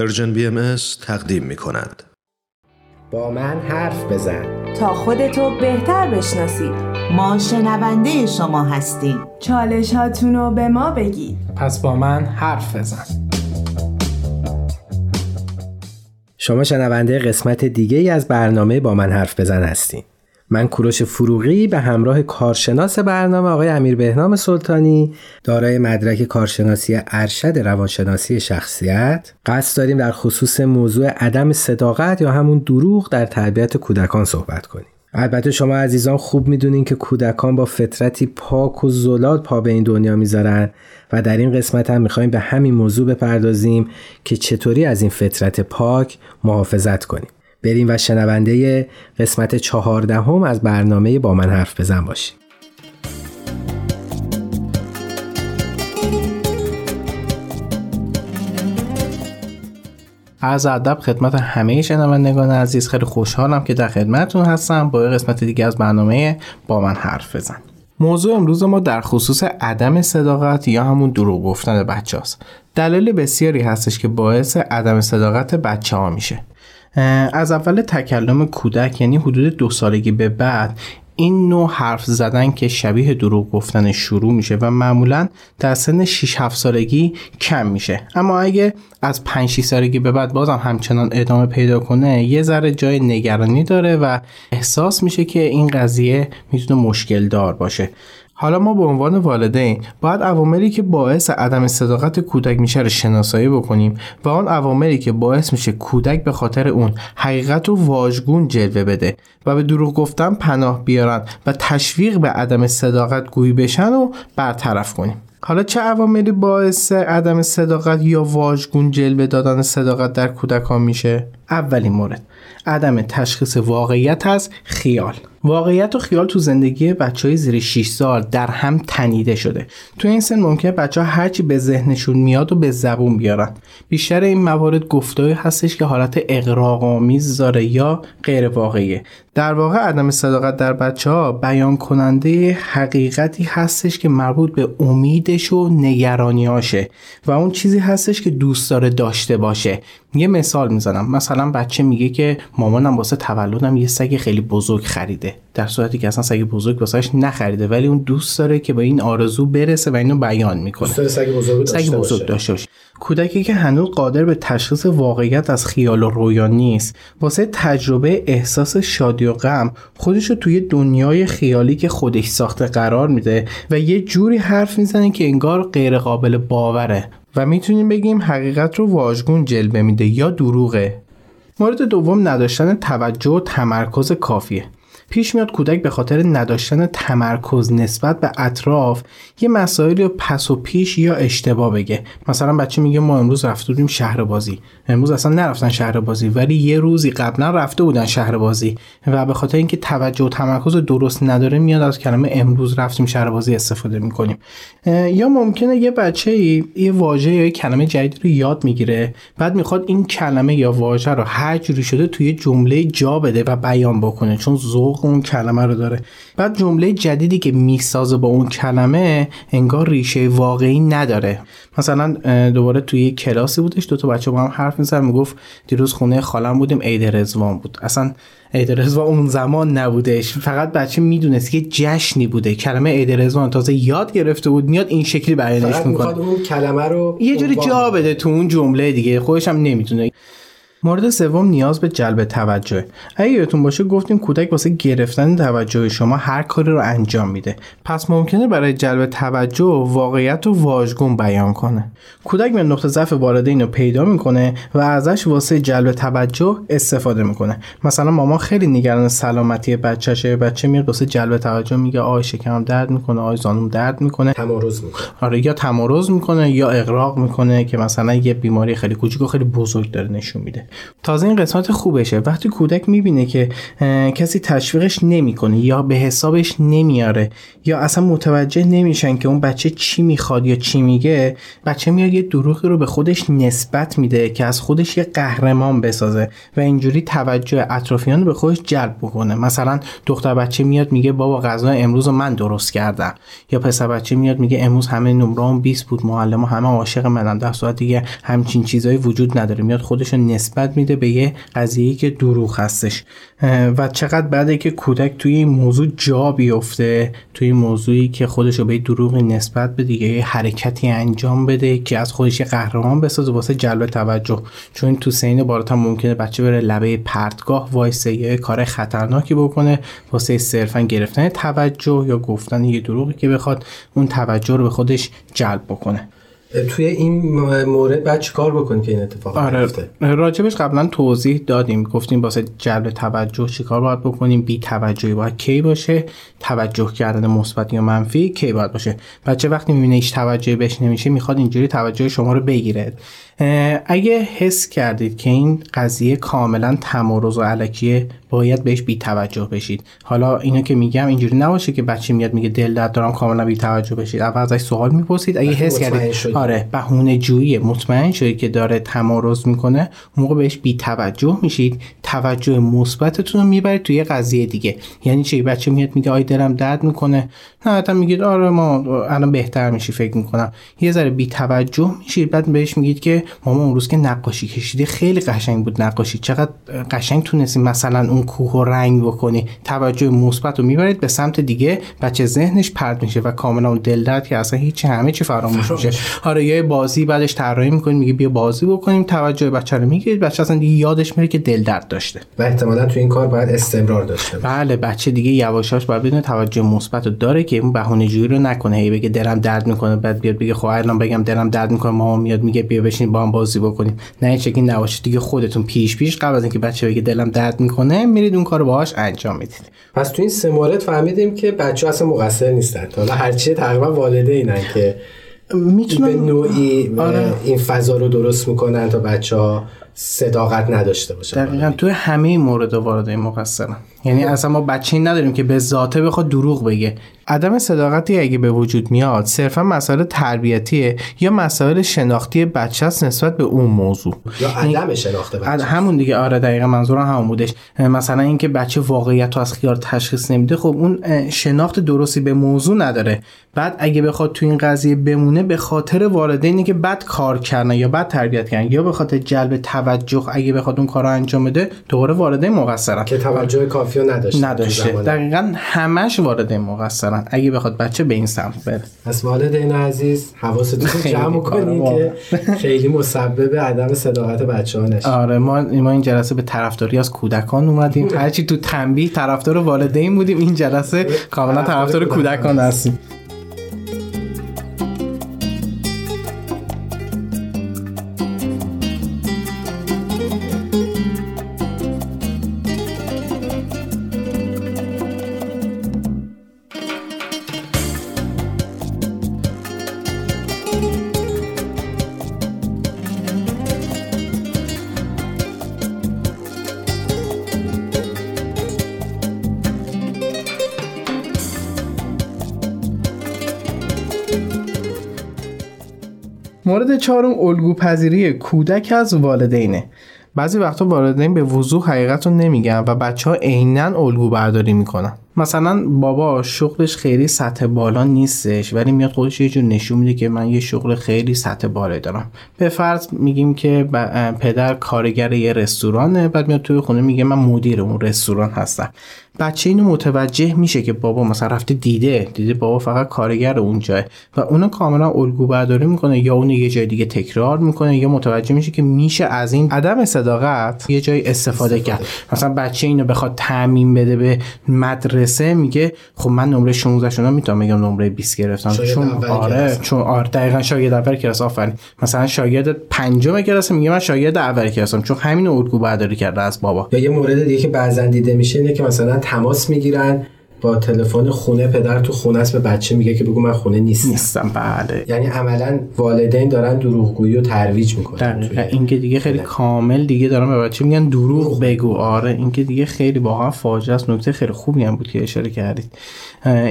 ارژن بی ام اس تقدیم می کند. با من حرف بزن تا خودتو بهتر بشناسید. ما شنونده شما هستیم. چالش هاتونو به ما بگید. پس با من حرف بزن. شما شنونده قسمت دیگه‌ای از برنامه با من حرف بزن هستین. من کروش فروغی به همراه کارشناس برنامه آقای امیر بهنام سلطانی، دارای مدرک کارشناسی ارشد روانشناسی شخصیت، قصد داریم در خصوص موضوع عدم صداقت یا همون دروغ در تربیت کودکان صحبت کنیم. البته شما عزیزان خوب میدونین که کودکان با فطرتی پاک و زلال پا به این دنیا میذارن و در این قسمت هم میخوایم به همین موضوع بپردازیم که چطوری از این فطرت پاک محافظت کنیم. بریم و شنونده قسمت 14 از برنامه با من حرف بزن باشیم. عرض ادب خدمت همه شنوندگان عزیز، خیلی خوشحالم که در خدمتتون هستم با قسمت دیگه از برنامه با من حرف بزن. موضوع امروز ما در خصوص عدم صداقت یا همون دروغ گفتن بچه‌هاست. دلایل بسیاری هستش که باعث عدم صداقت بچه‌ها میشه. از اول تکلم کودک، یعنی حدود 2 سالگی به بعد، این نوع حرف زدن که شبیه دروغ گفتن شروع میشه و معمولا در سن 6-7 سالگی کم میشه. اما اگه از 5-6 سالگی به بعد بازم همچنان ادامه پیدا کنه، یه ذره جای نگرانی داره و احساس میشه که این قضیه میتونه مشکل دار باشه. حالا ما به عنوان والدین باید عواملی که باعث عدم صداقت کودک میشه رو شناسایی بکنیم و آن عواملی که باعث میشه کودک به خاطر اون حقیقت رو واژگون جلوه بده و به دروغ گفتن پناه بیارن و تشویق به عدم صداقت گویی بشن و برطرف کنیم. حالا چه عواملی باعث عدم صداقت یا واژگون جلوه دادن صداقت در کودکان میشه؟ اولین مورد عدم تشخیص واقعیت از خیال. واقعیت و خیال تو زندگی بچهای زیر 6 سال در هم تنیده شده. تو این سن ممکنه بچه‌ها هرچی به ذهنشون میاد و به زبون بیارن. بیشتر این موارد گفتهایی هستش که حالت اغراق‌آمیز داره یا غیر واقعیه. در واقع عدم صداقت در بچه‌ها بیان کننده حقیقتی هستش که مربوط به امیدش و نگرانیاشه و اون چیزی هستش که دوست داره داشته باشه. یه مثال میزنم، مثلا بچه میگه که مامانم واسه تولدم یه سگ خیلی بزرگ خریده، در صورتی که اصلا سگ بزرگ واسهش نخریده، ولی اون دوست داره که با این آرزو برسه و اینو بیان میکنه. دوست داره سگ بزرگ داشته باشه. کودکی که هنوز قادر به تشخیص واقعیت از خیال و رویا نیست، واسه تجربه احساس شادی و غم خودشو توی دنیای خیالی که خودش ساخته قرار میده و یه جوری حرف میزنه که انگار غیر قابل باوره و میتونیم بگیم حقیقت رو واژگون جلوه میده یا دروغه. مورد دوم نداشتن توجه و تمرکز کافیه. پیش میاد کودک به خاطر نداشتن تمرکز نسبت به اطراف یه مسائلی رو پس و پیش یا اشتباه بگه. مثلا بچه میگه ما امروز رفتیم شهر بازی. امروز اصلا نرفتن شهر بازی، ولی یه روزی قبلا رفته بودن شهر بازی و به خاطر اینکه توجه و تمرکز درست نداره میاد از کلمه امروز رفتیم شهر بازی استفاده میکنیم. یا ممکنه یه بچه‌ای یه واژه یا یه کلمه جدید رو یاد میگیره، بعد میخواد این کلمه یا واژه رو هر جوری شده توی جمله جا بده و بیان بکنه، چون ذوق اون کلمه رو داره. بعد جمله جدیدی که میسازه با اون کلمه انگار ریشه واقعی نداره. مثلا دوباره توی یه کلاسی بودش، 2 تا بچه با هم حرف می‌زدن، میگفت دیروز خونه خالم بودیم، عید رضوان بود. اصلا عید رضوان اون زمان نبودش، فقط بچه میدونست که جشنی بوده. کلمه عید رضوان تازه یاد گرفته بود، میاد این شکلی بیانش می‌کنه، فقط اون کلمه رو یه جوری جا بده تو اون جمله دیگه، خودش هم نمی‌دونه. مورد سوم نیاز به جلب توجه. اگه یادتون باشه گفتیم کودک واسه گرفتن توجه شما هر کاری رو انجام میده. پس ممکنه برای جلب توجه واقعیت رو واژگون بیان کنه. کودک به نقطه ضعف والدین رو پیدا میکنه و ازش واسه جلب توجه استفاده میکنه. مثلا مامان خیلی نگران سلامتی بچه‌شه، بچه میاد واسه جلب توجه میگه آی شکمم درد میکنه، آی زانوم درد میکنه، تمارض میکنه. آره، یا تمارض میکنه یا اغراق میکنه که مثلا یه بیماری خیلی کوچیک و خیلی بزرگ داره نشون میده. تازه این قسمت خوبشه وقتی کودک میبینه که کسی تشویقش نمیکنه یا به حسابش نمیاره یا اصلا متوجه نمیشن که اون بچه چی میخواد یا چی میگه، بچه میاد یه دروغی رو به خودش نسبت میده که از خودش یه قهرمان بسازه و اینجوری توجه اطرافیان رو به خودش جلب بکنه. مثلا دختر بچه میاد میگه بابا غذا امروز رو من درست کردم، یا پسر بچه میاد میگه امروز همه نمره‌ام 20 بود، معلم همه عاشق منم، در صورتی که همچین چیزایی وجود نداره. میاد خودش رو نسبت میده به یه قضیه‌ای که دروغ هستش. و چقدر بده که کودک توی این موضوع جا بیفته، توی موضوعی که خودش رو به دروغ نسبت بده، یه حرکتی انجام بده که از خودش یه قهرمان بسازه واسه جلب توجه. چون تو سین بالاتر ممکنه بچه بره لبه پرتگاه وایسه، یه کار خطرناکی بکنه واسه صرفاً گرفتن توجه یا گفتن یه دروغی که بخواد اون توجه رو به خودش جلب بکنه. توی این مورد بعد چیکار بکنیم که این اتفاق بیفته؟ راجبش قبلا توضیح دادیم، گفتیم واسه جلب توجه چیکار باید بکنیم، بی توجهی باید کی باشه، توجه کردن مثبت یا منفی کی باید باشه. بچه وقتی میبینه هیچ توجهی بهش نمیشه میخواد اینجوری توجه شما رو بگیره. اگه حس کردید که این قضیه کاملا تمرز و الکیه باید بهش بی توجه بشید. حالا اینو که میگم اینجوری نباشه که بچه میاد میگه دل دارم کاملا بی توجه بشید، اول ازش سوال میپرسید. اگه حس کردید آره بهونه جویی مطمئن شدید که داره تمرز میکنه، اون موقع بهش بی توجه میشید، توجه مثبتتون رو میبرید توی قضیه دیگه. یعنی چه بچه میاد میگه آی دلم درد میکنه، نهایتا میگید آره ما الان بهتر میشی فکر میکنم. یه ذره بی توجه میشید، بعد بهش میگید که مامان اون روز که نقاشی کشیدی خیلی قشنگ بود، نقاشی چقدر قشنگ تونستی مثلا اون کوه رو رنگ بکنی. توجه مثبت رو میبرید به سمت دیگه، بچه ذهنش پرت میشه و کاملا اون دل درد که اصلا هیچ همه چی فراموش میشه. آره یه بازی بعدش طراحی می‌کنید، میگه بیا بازی بکنیم، توجه بچه رو میگیرید، بچه اصلا دیگه یادش میره که دل درد داشته و احتمالاً تو این کار باید استمرار داشته. بله بچه دیگه یواشاش باید بدون توجه مثبت رو داره که اون بهونه‌جویی رو نکنه، هی بگه دلم درد میکنه بعد بیاد بگه خب الان بگم دلم درد میکنه مامان میاد میگه بیا بشین با هم بازی بکنیم. نه چکی نباشه دیگه، خودتون پیش قبل از اینکه بچه بگه دلم درد میکنه میرید اون کارو باهاش انجام میدید. پس تو این سه مورد فهمیدیم که بچه‌ها اصلا مقصر نیستن، حالا هرچی تقریبا والدینن که میتونن به نوعی این فضا رو درست میکنن تا بچه‌ها صداقت نداشته باشن. دقیقاً تو همه موردا والدین مقصرن. یعنی اصلا ما بچه‌ای نداریم که به ذاته بخواد دروغ بگه. عدم صداقتی اگه به وجود میاد صرفا مسائل تربیتیه یا مسائل شناختی بچه است نسبت به اون موضوع یا عدم شناخت بچه. همون دیگه آره دقیقاً منظورم همون بودش. مثلا اینکه بچه واقعیت رو از خیال تشخیص نمیده، خب اون شناخت درستی به موضوع نداره. بعد اگه بخواد تو این قضیه بمونه به خاطر والدینی که بد کار کردن یا بد تربیت کردن یا به خاطر جلب توجه اگه بخواد اون کارو انجام بده دوباره والدین مقصرن که توجه کافی نداشته. دقیقاً همش والدین مقصرن اگه بخواد بچه به این سمت بره. پس والدین عزیز حواستون جمع کنید که خیلی مسبب عدم صداقت بچه‌ها نشه. آره ما این جلسه به طرفداری از کودکان اومدیم. هرچی تو تنبیه طرفدار والدین بودیم، این جلسه کاملا طرفدار کودکان هستیم. مورد چهارم الگوپذیری کودک از والدینه. بعضی وقتا والدین به وضوح حقیقت رو نمیگن و بچه ها عیناً الگو برداری میکنن. مثلا بابا شغلش خیلی سطح بالا نیستش ولی میاد خودش یه جور نشون میده که من یه شغل خیلی سطح بالایی دارم. به فرض میگیم که پدر کارگر یه رستورانه، بعد میاد توی خونه میگه من مدیر اون رستوران هستم. بچه اینو متوجه میشه که بابا مثلا رفته دیده بابا فقط کارگر اونجاه و اونو کاملا الگو برداری میکنه یا اون یه جای دیگه تکرار میکنه یا متوجه میشه که میشه از این عدم صداقت یه جای استفاده کرد. مثلا بچه اینو بخواد تعمیم بده به مدرسه میگه خب من نمره 16 شدم میتونم بگم نمره 20 گرفتم چون دقیقاً شاگرد اول کلاس. آفرین. مثلا شاگرد پنجم کلاس میگه من شاگرد اول کلاسم چون همین الگو برداری کرده از بابا. یا یه مورد دیگه که بعضن دیده میشه اینه که مثلا تماس میگیرن با تلفن خونه، پدر تو خونه است، به بچه میگه که بگو من خونه نیستم. بله، یعنی عملا والدین دارن دروغگویی رو ترویج میکنن. این که دیگه خیلی کامل دیگه دارن به بچه میگن دروغ بگو. آره این که دیگه خیلی واقعا فاجعه است. نکته خیلی خوبی هم بود که اشاره کردید.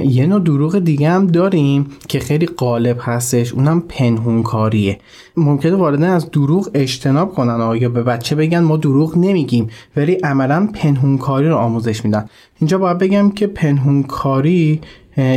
یه نوع دروغ دیگه هم داریم که خیلی غالب هستش، اونم پنهونکاریه. ممکنه والدین از دروغ اجتناب کنن یا به بچه بگن ما دروغ نمیگیم، ولی عملا پنهونکاری رو آموزش میدن. اینجا باید بگم که پنهونکاری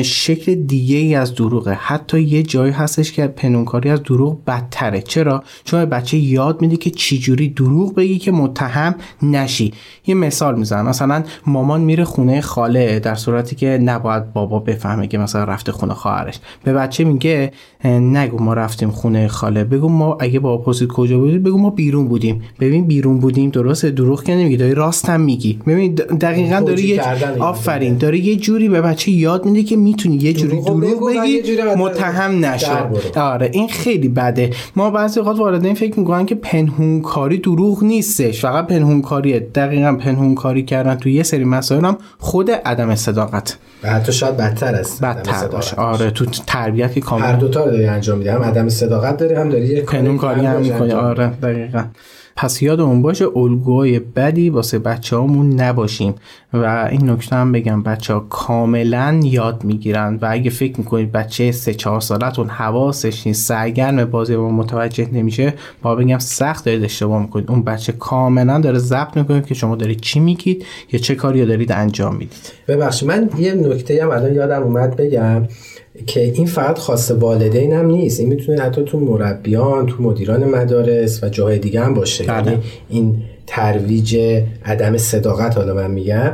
شکل دیگه ای از دروغه. حتی یه جایی هستش که پنهونکاری از دروغ بدتره. چرا؟ چون بچه یاد میده که چجوری دروغ بگی که متهم نشی. یه مثال میزنم، مثلا مامان میره خونه خاله در صورتی که نباید بابا بفهمه که مثلا رفته خونه خواهرش. به بچه میگه نگو ما رفتیم خونه خاله، بگو ما اگه بابا پرسید کجا بودید، بگو ما بیرون بودیم. ببین بیرون بودیم درسته، دروغ که نمیگی، داری راست هم میگی. ببین دقیقاً داری آفرین، داری یه جوری به بچه یاد میده که میتونی یه جوری دروغ بگی متهم نشه. آره این خیلی بده. ما بعضی وقت والدین فکر میکنن که پنهونکاری دروغ نیستش، فقط پنهونکاریه. دقیقاً پنهونکاری کردن تو یه سری مسائل هم خود عدم صداقت، حتی شاید بدتر است. بدتر باشه. آره تو تربیت که کامل هر دو تا رو داری انجام میدی، هم عدم صداقت داری هم داری یه پنهونکاری هم میکنی. آره دقیقاً. پس یادمون باشه الگوهای بدی واسه بچه‌هامون نباشیم. و این نکته هم بگم، بچه‌ها کاملا یاد میگیرن و اگه فکر میکنید بچه 3-4 سالتون حواسش نیست، سرگرم بازی و متوجه نمیشه، با بگم سخت دارید اشتباه میکنید. اون بچه کاملا داره ضبط میکنه که شما دارید چی میگید یا چه کاری دارید انجام میدید. ببخشید من یه نکته هم الان یادم اومد بگم که این فقط خاص والدین هم نیست، این میتونه حتی تو مربیان، تو مدیران مدارس و جاهای دیگه هم باشه. یعنی این ترویج عدم صداقت، حالا من میگم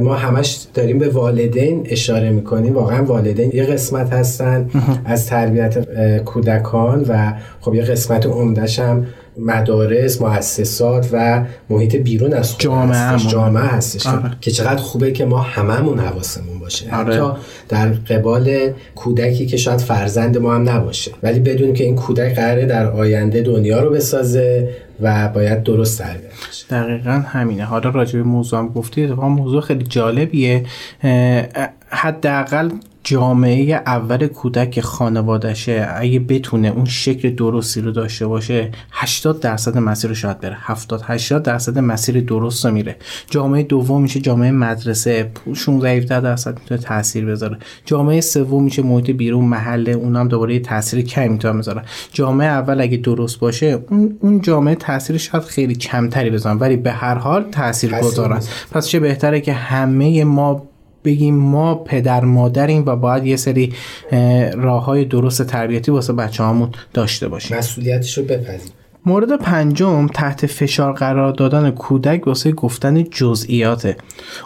ما همش داریم به والدین اشاره میکنیم، واقعا والدین یه قسمت هستن از تربیت کودکان و خب یه قسمت عمده‌ش هم مدارس، مؤسسات و محیط بیرون از جامعه هستش. آره. که چقدر خوبه که ما هممون حواسمون باشه. آره. حتی در قبال کودکی که شاید فرزند ما هم نباشه، ولی بدون که این کودک قراره در آینده دنیا رو بسازه و باید درست تربیت بشه. دقیقاً همینه. حالا راجع به موضوع هم گفتید، موضوع خیلی جالبیه. حداقل جامعه اول کودک خانوادشه، اگه بتونه اون شکل درستی رو داشته باشه 80% مسیر رو شاید بره، 70-80% مسیر درست رو میره. جامعه دوم میشه جامعه مدرسه، 16-17% میتونه تاثیر بذاره. جامعه سوم میشه محیط بیرون، محله، اونم دوباره تاثیر کمی میتونه بذاره. جامعه اول اگه درست باشه اون جامعه تاثیر شاید خیلی کمتری بذاره، ولی به هر حال تاثیرگذاره. پس چه بهتره که همه ما بگیم ما پدر مادریم و باید یه سری راه‌های درست تربیتی واسه بچه‌هامون داشته باشیم، مسئولیتشو بپذیریم. مورد پنجم، تحت فشار قرار دادن کودک واسه گفتن جزئیاته.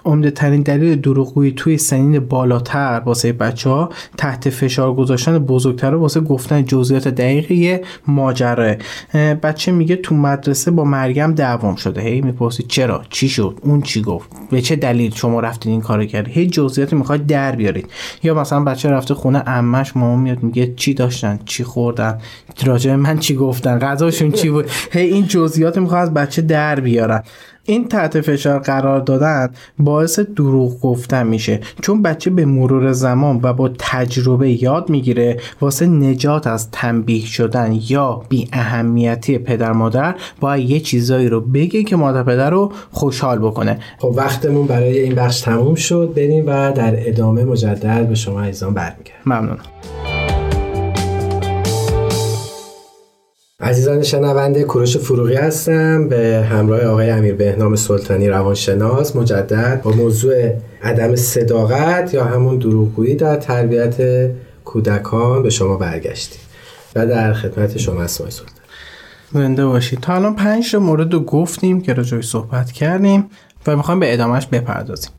عمده‌ترین دلیل دروغگویی توی سنین بالاتر واسه بچه‌ها تحت فشار گذاشتن بزرگتر واسه گفتن جزئیات دقیق ماجرا. بچه میگه تو مدرسه با مریم دعوام شده، هی میپرسی چرا، چی شد، اون چی گفت، به چه دلیل شما رفتین این کارو کردید، هی جزئیات میخواد در بیارید. یا مثلا بچه رفته خونه عمش، مامان میاد میگه چی داشتن، چی خوردن، راجع من چی گفتن، غذاشون چی بود. این جزئیات میخواد از بچه در بیارن. این تحت فشار قرار دادن باعث دروغ گفتن میشه، چون بچه به مرور زمان و با تجربه یاد میگیره واسه نجات از تنبیه شدن یا بی اهمیتی پدر مادر باید یه چیزایی رو بگه که مادر پدر رو خوشحال بکنه. خب وقتمون برای این بخش تموم شد، بریم و در ادامه مجدد به شما عزیزان برمیگردیم. ممنونم. عزیزان شنونده، کروش فروغی هستم به همراه آقای امیر بهنام سلطانی روانشناس، مجدد با موضوع عدم صداقت یا همون دروغگویی در تربیت کودکان به شما برگشتیم و در خدمت شما هستم. زنده باشید. تا الان 5 مورد رو گفتیم که راجعش صحبت کردیم و میخوایم به ادامهش بپردازیم.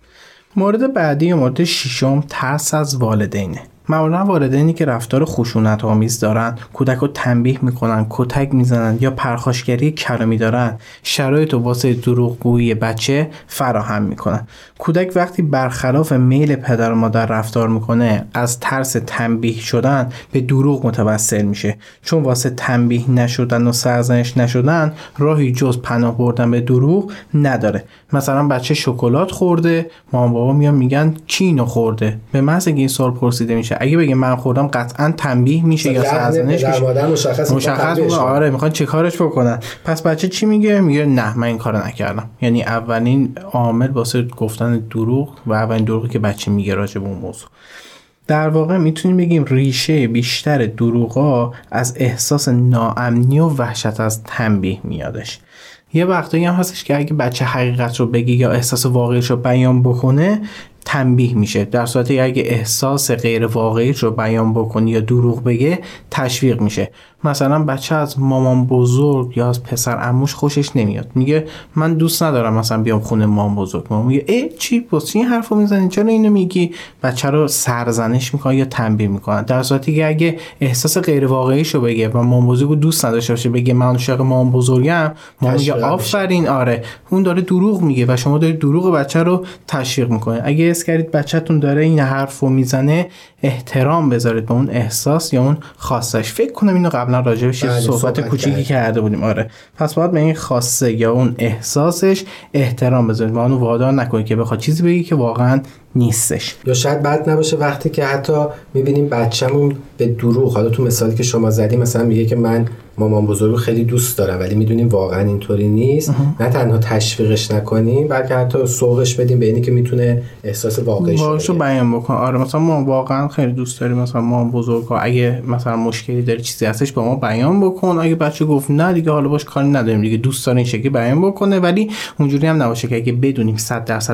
مورد بعدی، مورد 6، ترس از والدینه. معمولا والدینی که رفتار خشونت آمیز دارن، کودک رو تنبیه میکنن، کتک میزنن یا پرخاشگری کلامی دارن، شرایط رو واسه دروغگویی بچه فراهم میکنن. کودک وقتی برخلاف میل پدر و مادر رفتار میکنه، از ترس تنبیه شدن به دروغ متوسل میشه، چون واسه تنبیه نشدن و سرزنش نشدن راهی جز پناه بردن به دروغ نداره. مثلا بچه شکلات خورده، مامان بابا میان میگن کی اینو خورده؟ به محض اینکه این سوال پرسیده میشه، اگه بگه من خوردم قطعا تنبیه میشه یا سرزنش میشه. مشخص میشه، آره میخوان چه کارش بکنن. پس بچه چی میگه؟ میگه نه من این کارو نکردم. یعنی اولین عامل واسه گفتن دروغ و اولین دروغی که بچه میگه راجع به اون موضوع. در واقع میتونیم بگیم ریشه بیشتر دروغا از احساس ناامنی و وحشت از تنبیه میادش. یه وقتایی هم هستش که اگه بچه حقیقت رو بگه یا احساس واقعیش رو بیان بکنه تنبیه میشه، در صورتی اگه احساس غیر واقعیش رو بیان بکنه یا دروغ بگه تشویق میشه. مثلا بچه از مامان بزرگ یا از پسر عموش خوشش نمیاد، میگه من دوست ندارم مثلا بیام خونه مامان بزرگ. مامان میگه ای چی پس این حرفو میزنی، چرا اینو میگی؟ بچه رو سرزنش میکنه یا تنبیه میکنه، در صورتی که اگه احساس غیر واقعیشو بگه و مامان بزرگو دوست نداشته باشه، بگه من عاشق مامان بزرگم، مامان میگه آفرین آره اون داره دروغ میگه و شما دارید دروغ بچه رو تشویق میکنید. اگه حس کردید بچه‌تون داره این حرفو میزنه، احترام بذارید به اون احساس یا اون خواستش. فکر کنم اینو قبلا راجعش صحبت کوچیکی کرده بودیم. آره پس باید به این خواسته یا اون احساسش احترام بذارید و اونو وادار نکنید که بخواد چیزی بگی که واقعا نیستش. یا شاید بد نباشه وقتی که حتی میبینیم بچه‌مون به دروغ، حالا تو مثالی که شما زدی مثلا میگه که من مامان بزرگو خیلی دوست دارم، ولی میدونیم واقعا اینطوری نیست، نه تنها تشویقش نکنیم بلکه حتی سوقش بدیم به اینی که میتونه احساس واقعیشو بیان بکنه. آره مثلا ما واقعا خیلی دوست داریم مثلا مامان بزرگو، اگه مثلا مشکلی داره چیزی هستش با ما بیان بکن. اگه بچه گفت نه دیگه حالا باش کاری نداریم دیگه، دوست داره این شکلی بیان بکنه، ولی اونجوری هم نباشه که اگه بدونیم 100%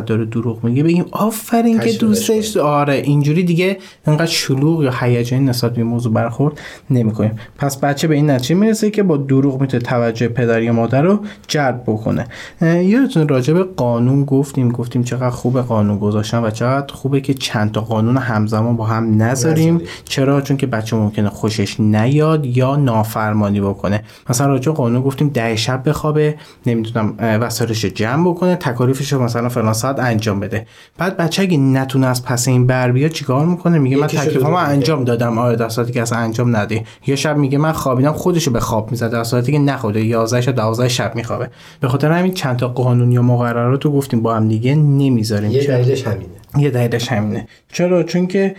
داره دروغ میگه بگیم آفرین که دوستش. آره اینجوری دیگه انقدر شلوغ یا هیجانی نسبت به موضوع برخورد نمی‌کنیم. پس بچه به این نتیجه که با دروغ میتونه توجه پدر یا مادر رو جلب بکنه. یادتون راجع به قانون گفتیم چقدر خوبه قانون گذاشتن و چقدر خوبه که چند تا قانون همزمان با هم نذاریم. چرا؟ چون که بچه ممکنه خوشش نیاد یا نافرمانی بکنه. مثلا راجع به قانون گفتیم 10 شب بخوابه، نمیدونم وسایلش جمع بکنه، تکالیفش رو مثلا فلان ساعت انجام بده. بعد بچه اگه نتونه از پس این بر بیاد چیکار میکنه؟ میگه من تکلیفمو انجام دادم، آره در ساعتی که اصلا انجام نده. یه شب میگه من خوابیدم، خودش به خواب میزد، در صورتی که نخوده 11 تا 12 شب میخوابه. به خاطر همین چند تا قانون یا مقررات رو گفتیم با هم دیگه نمیذاریم. یه دلیلش همینه. چرا؟ چون که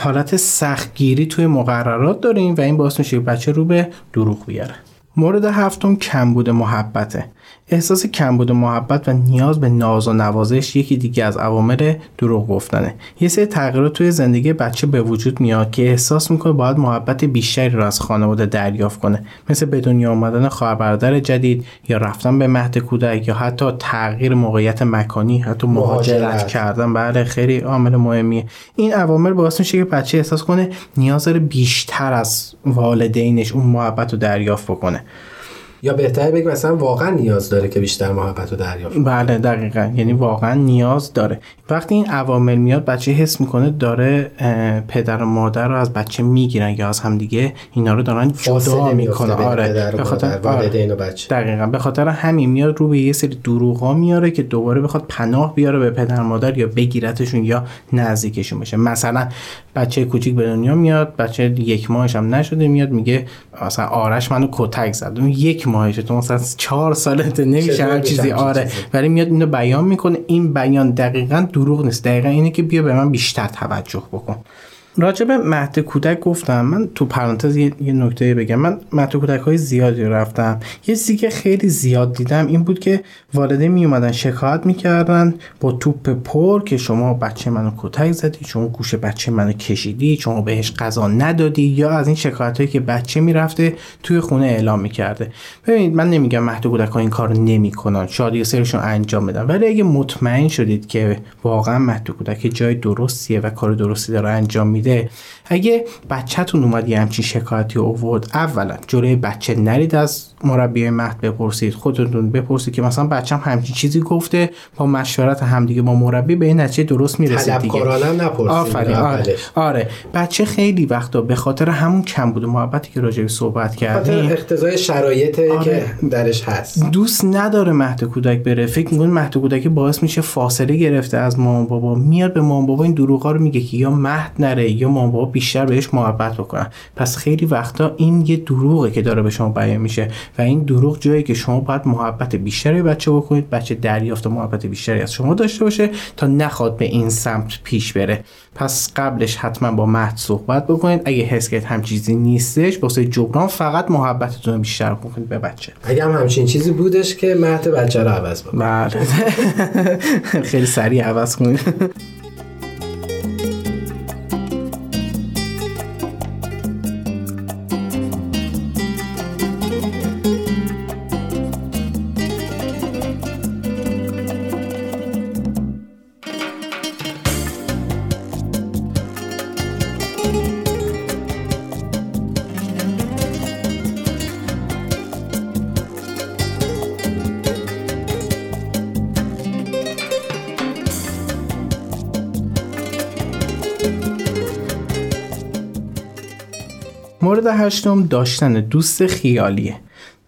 حالت سختگیری توی مقررات داریم و این باعث میشه بچه رو به دروغ بیاره. مورد 7 کمبود محبته. احساس کمبود محبت و نیاز به ناز و نوازش یکی دیگه از عوامل دروغ گفتنه. یه سری تغییرات توی زندگی بچه به وجود میاد که احساس میکنه باید محبت بیشتری رو از خانواده دریافت کنه، مثل به دنیا آمدن خواهر برادر جدید یا رفتن به مهد کودک یا حتی تغییر موقعیت مکانی، حتی مهاجرت کردن. بله خیلی عامل مهمیه. این عوامل باعث میشه که بچه احساس کنه نیاز داره بیشتر از والدینش اون محبت رو دریافت بکنه، یا بهتر بگم مثلا واقعا نیاز داره که بیشتر محبت رو دریافت کنه. بله دقیقاً، یعنی واقعا نیاز داره. وقتی این عوامل میاد بچه حس میکنه داره پدر و مادر رو از بچه میگیرن یا از همدیگه اینا رو دارن جدا میکنن. آره به خاطر والدین و بچه. دقیقاً به خاطر همین میاد رو به یه سری دروغا میاره که دوباره بخواد پناه بیاره به پدر مادر یا بگیرتشون یا نزدیکشون بشه. مثلا بچه کوچیک به دنیا میاد، بچه 1 ماهش هم نشده میاد میگه مثلا آرش منو کتک زد. اون 1 ماهشه، تو مثلا 4 سالته، نمیشه هر چیزی. آره ولی میاد اینو بیان میکنه. این بیان دقیقاً دروغ نیست، دقیقاً اینه که بیا به من بیشتر توجه بکن. راجع به مهد کودک گفتم، من تو پرانتز یه نکته بگم، من مهد کودک‌های زیادی رفتم. یه چیزی که خیلی زیاد دیدم این بود که والدین می اومدن شکایت می‌کردن با توپ پر که شما بچه منو کتک زدی، چون گوش بچه منو کشیدی، چون بهش غذا ندادی، یا از این شکایتایی که بچه میرفته توی خونه اعلام می‌کرده. ببینید من نمیگم مهد کودک‌ها این کارو نمی‌کنن، شاید یه سریشون انجام بدن، ولی اگه مطمئن شدید که واقعا مهد کودک جای درستیه و کار درستی داره انجام میده، بوده. اگه بچه‌تون اومد یه همچین شکایتی آورد، اولا جلوی بچه نرید، از مربی مهد بپرسید، خودتون بپرسید که مثلا بچه‌م همچین چیزی گفته، با مشورت همدیگه با مربی به این نتیجه درست میرسید دیگه. طلبکارانه نپرسید. آفرین. آره. بچه خیلی وقتا به خاطر همون کم بود محبتی که راجع به صحبت کردیم، خاطر اقتضای شرایطی که درش هست، دوست نداره مهد کودک بره، فکر می‌کنه مهد کودک باعث میشه فاصله گرفته از مامان بابا، میاد به مامان بابا این دروغا رو میگه که یا مهد نره یا مامان بابا بیشتر بهش محبت بکنن. پس خیلی وقتا این یه دروغه که داره به شما بیان میشه و این دروغ جایی که شما باید محبت بیشتری بچه بکنید، بچه دریافت محبت بیشتری از شما داشته باشه تا نخواد به این سمت پیش بره. پس قبلش حتما با مهد صحبت بکنید، اگه حس کنید هم چیزی نیستش، واسه جبران فقط محبتتون بیشتر بکنید به بچه. اگه هم همچین چیزی بودش که مهد بچه رو عوض بکنید. بله. خیلی سریع عوض کنید. مورد هشتم داشتن دوست خیالیه.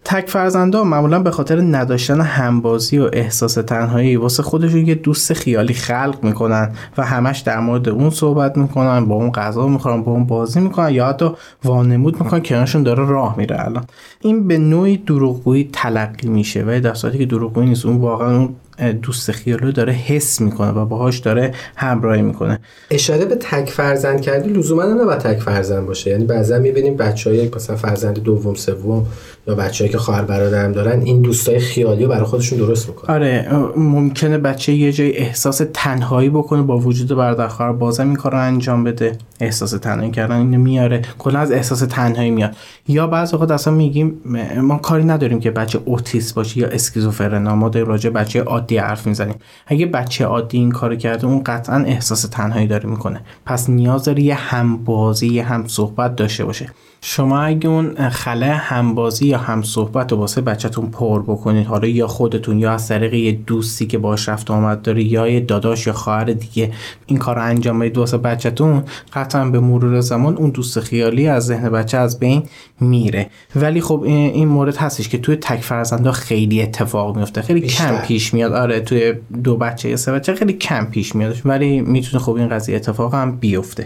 تک فرزندا معمولا به خاطر نداشتن همبازی و احساس تنهایی واسه خودشون یه دوست خیالی خلق میکنن و همش در مورد اون صحبت میکنن، با اون غذا میخورن، با اون بازی میکنن یا حتی وانمود میکنن که اونشون داره راه میره. الان این به نوعی دروغگویی تلقی میشه و در صورتی که دروغگویی نیست، اون واقعا اون دوست خیالو داره حس میکنه و باهاش داره همراهی میکنه. اشاره به تک فرزند کردی، لزوما نه با تک فرزند باشه، یعنی بعضی میبینیم بچهای مثلا فرزند دوم سوم یا بچهایی که خواهر برادر هم دارن این دوستای خیالیو برای خودشون درست میکنن. آره، ممکنه بچه یه جای احساس تنهایی بکنه، با وجود برادر خواهر بازم این کارو انجام بده. احساس تنهایی کردن اینو میاره، کلا از احساس تنهایی میاد. یا بعضی وقت اصلا میگیم ما کاری نداریم که بچه اوتیسم باشه یا اسکیزوفرنیا، ما در راجع بچه عادی حرف میزنیم. اگه بچه عادی این کارو کرده، اون قطعا احساس تنهایی داره میکنه، پس نیاز داره یه همبازی، یه هم صحبت داشته باشه. شما اگه اون خلأ همبازی یا هم صحبت رو واسه بچه‌تون پر بکنید، حالا یا خودتون یا از طریق یه دوستی که باهاش رفت و آمد داره یا یه داداش یا خواهر دیگه، این کارو انجام بدید واسه بچه‌تون، قطعا به مرور زمان اون دوست خیالی از ذهن بچه از بین میره. ولی خب این مورد هستش که توی تک فرزندا خیلی اتفاق میفته، خیلی کم پیش میاد. آره، توی دو بچه یا سه بچه خیلی کم پیش میاد، ولی میتونه خب این قضیه اتفاق هم بیفته.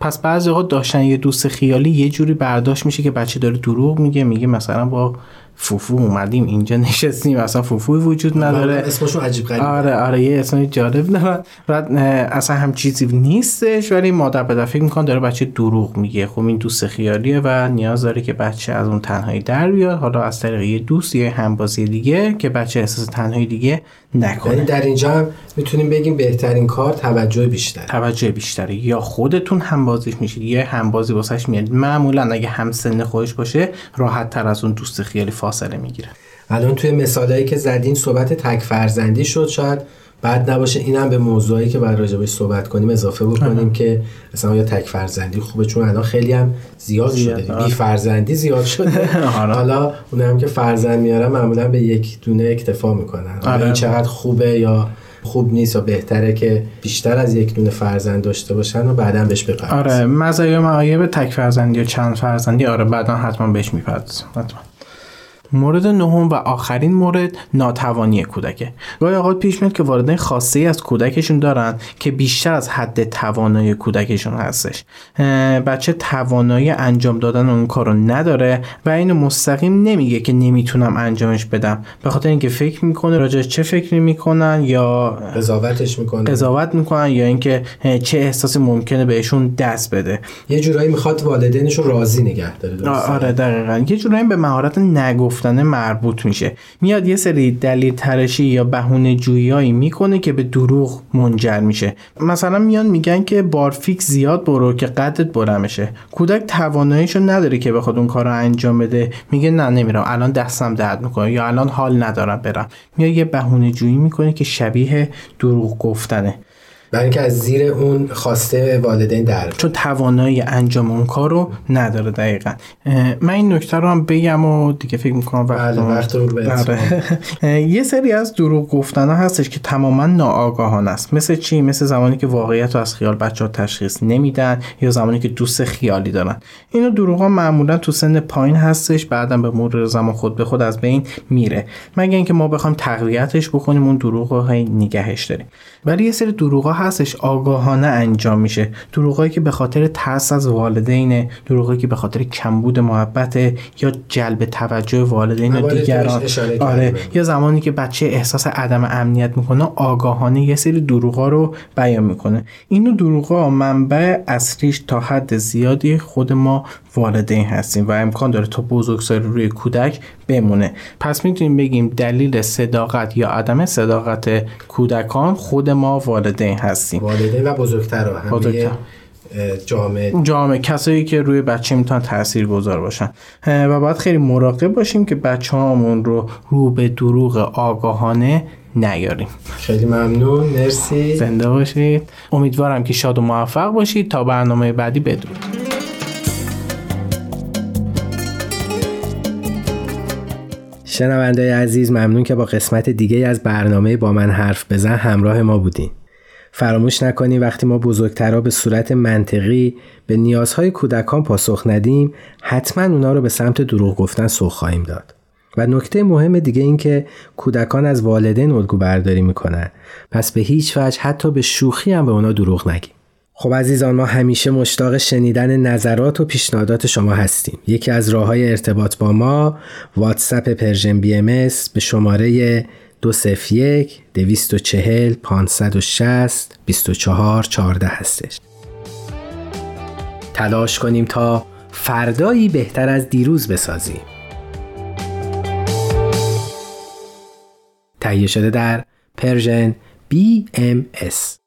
پس بعضی وقت داشتن یه دوست خیالی یه جوری برداشت میشه که بچه داره دروغ میگه، میگه مثلا با فوفو اومدیم اینجا نشستیم، اصلا فوفوی وجود نداره، اسمشون عجیب غریبه. آره، یه اسم جالب دارن و اصلا هم چیزی نیستش، ولی مادر به دفعه میکنه داره بچه دروغ میگه. خب این دوست خیالیه و نیاز داره که بچه از اون تنهایی در بیاد، حالا از طریق یه دوست یا همبازی دیگه که بچه احساس تنهایی دیگه نکنه. یعنی در اینجا هم میتونیم بگیم بهترین کار توجه بیشتر یا خودتون همبازیش میشید یا همبازی واسش میاد. معمولا اگه همسن خودش باشه راحت تر از اون دوست خیالی فاصله میگیره. الان توی مثالایی که زدین صحبت تک فرزندی شد، شاید بعد نباشه اینم به موضوعی که بعد راجع بهش صحبت کنیم اضافه بکنیم که اصلا یا تک فرزندی خوبه، چون الان خیلی هم زیاد شده. بی فرزندی زیاد شده. حالا اونم که فرزند میارن معمولا به یک دونه اکتفا میکنن. این چقدر خوبه یا خوب نیست، و بهتره که بیشتر از یک دونه فرزند داشته باشن و بعداً بهش بپردازن. آره، مزایا و معایب تک فرزندی یا چند فرزندی، آره بعداً حتما بهش میپردازیم. مورد نهم و آخرین مورد ناتوانی کودکه. گاهی اوقات پیش میاد که والدین خاصی از کودکشون دارن که بیشتر از حد توانایی کودکشون هستش. بچه توانایی انجام دادن اون کارو نداره و اینو مستقیم نمیگه که نمیتونم انجامش بدم، به خاطر اینکه فکر میکنه راجع چه فکری میکنن یا قضاوت میکنن یا اینکه چه احساسی ممکنه بهشون دست بده. یه جورایی میخواد والدینشو راضی نگه داره. آره دقیقاً. یه جورایی به مهارت نگفت مربوط میشه، میاد یه سری دلیل تراشی یا بهونه جویی میکنه که به دروغ منجر میشه. مثلا میان میگن که بارفیک زیاد برو که قدت بلند بشه. کودک تواناییشو نداره که بخواد اون کارو انجام بده، میگه نه نمیرم، الان دستم درد میکنه یا الان حال ندارم برم. میاد یه بهونه جویی میکنه که شبیه دروغ گفتنه. برای اینکه از زیر اون خواسته والدین در بیاد، چون توانایی انجام اون کارو نداره. دقیقاً من این نکته رو هم بگم و دیگه فکر می‌کنم وقت رو بذارم. یه سری از دروغ گفتن‌ها هستش که تماماً ناآگاهانه است. مثل چی؟ مثل زمانی که واقعیت رو از خیال بچه‌ها تشخیص نمیدن یا زمانی که دوست خیالی دارن. اینو دروغ‌ها معمولاً تو سن پایین هستش، بعداً به مرور زمان خود به خود از بین میره، مگر اینکه ما بخوایم تقویتش بکنیم، اون دروغ‌های نگهش داریم. ولی یه سری دروغ‌ها هستش آگاهانه انجام میشه، دروغایی که به خاطر ترس از والدین، دروغایی که به خاطر کمبود محبت یا جلب توجه والدین و دیگران، یا زمانی که بچه احساس عدم امنیت میکنه آگاهانه یه سری دروغا رو بیان میکنه. اینو دروغا منبع اصلیش تا حد زیادی خود ما والدین هستیم و امکان داره تا بزرگسالی روی کودک بمونه. پس میتونیم بگیم دلیل صداقت یا عدم صداقت کودکان خود ما والدین هستیم، والدین و بزرگترها، همه جامعه، کسایی که روی بچه میتونن تاثیرگذار باشن. و باید خیلی مراقب باشیم که بچه‌هامون رو به دروغ آگاهانه نیاریم. خیلی ممنون، مرسی، زنده باشید. امیدوارم که شاد و موفق باشید. تا برنامه بعدی، بدرود. شنونده‌های عزیز، ممنون که با قسمت دیگه از برنامه با من حرف بزن همراه ما بودین. فراموش نکنید وقتی ما بزرگترها به صورت منطقی به نیازهای کودکان پاسخ ندیم، حتما اونا رو به سمت دروغ گفتن سوق خواهیم داد. و نکته مهم دیگه این که کودکان از والدین الگو برداری میکنن، پس به هیچ وجه حتی به شوخی هم به اونا دروغ نگیم. خب عزیزان، ما همیشه مشتاق شنیدن نظرات و پیشنهادات شما هستیم. یکی از راه‌های ارتباط با ما واتساپ پرژن بی ام اس به شماره 201-240-560-2414 هستش. تلاش کنیم تا فردایی بهتر از دیروز بسازیم. تهیه شده در پرژن BMS.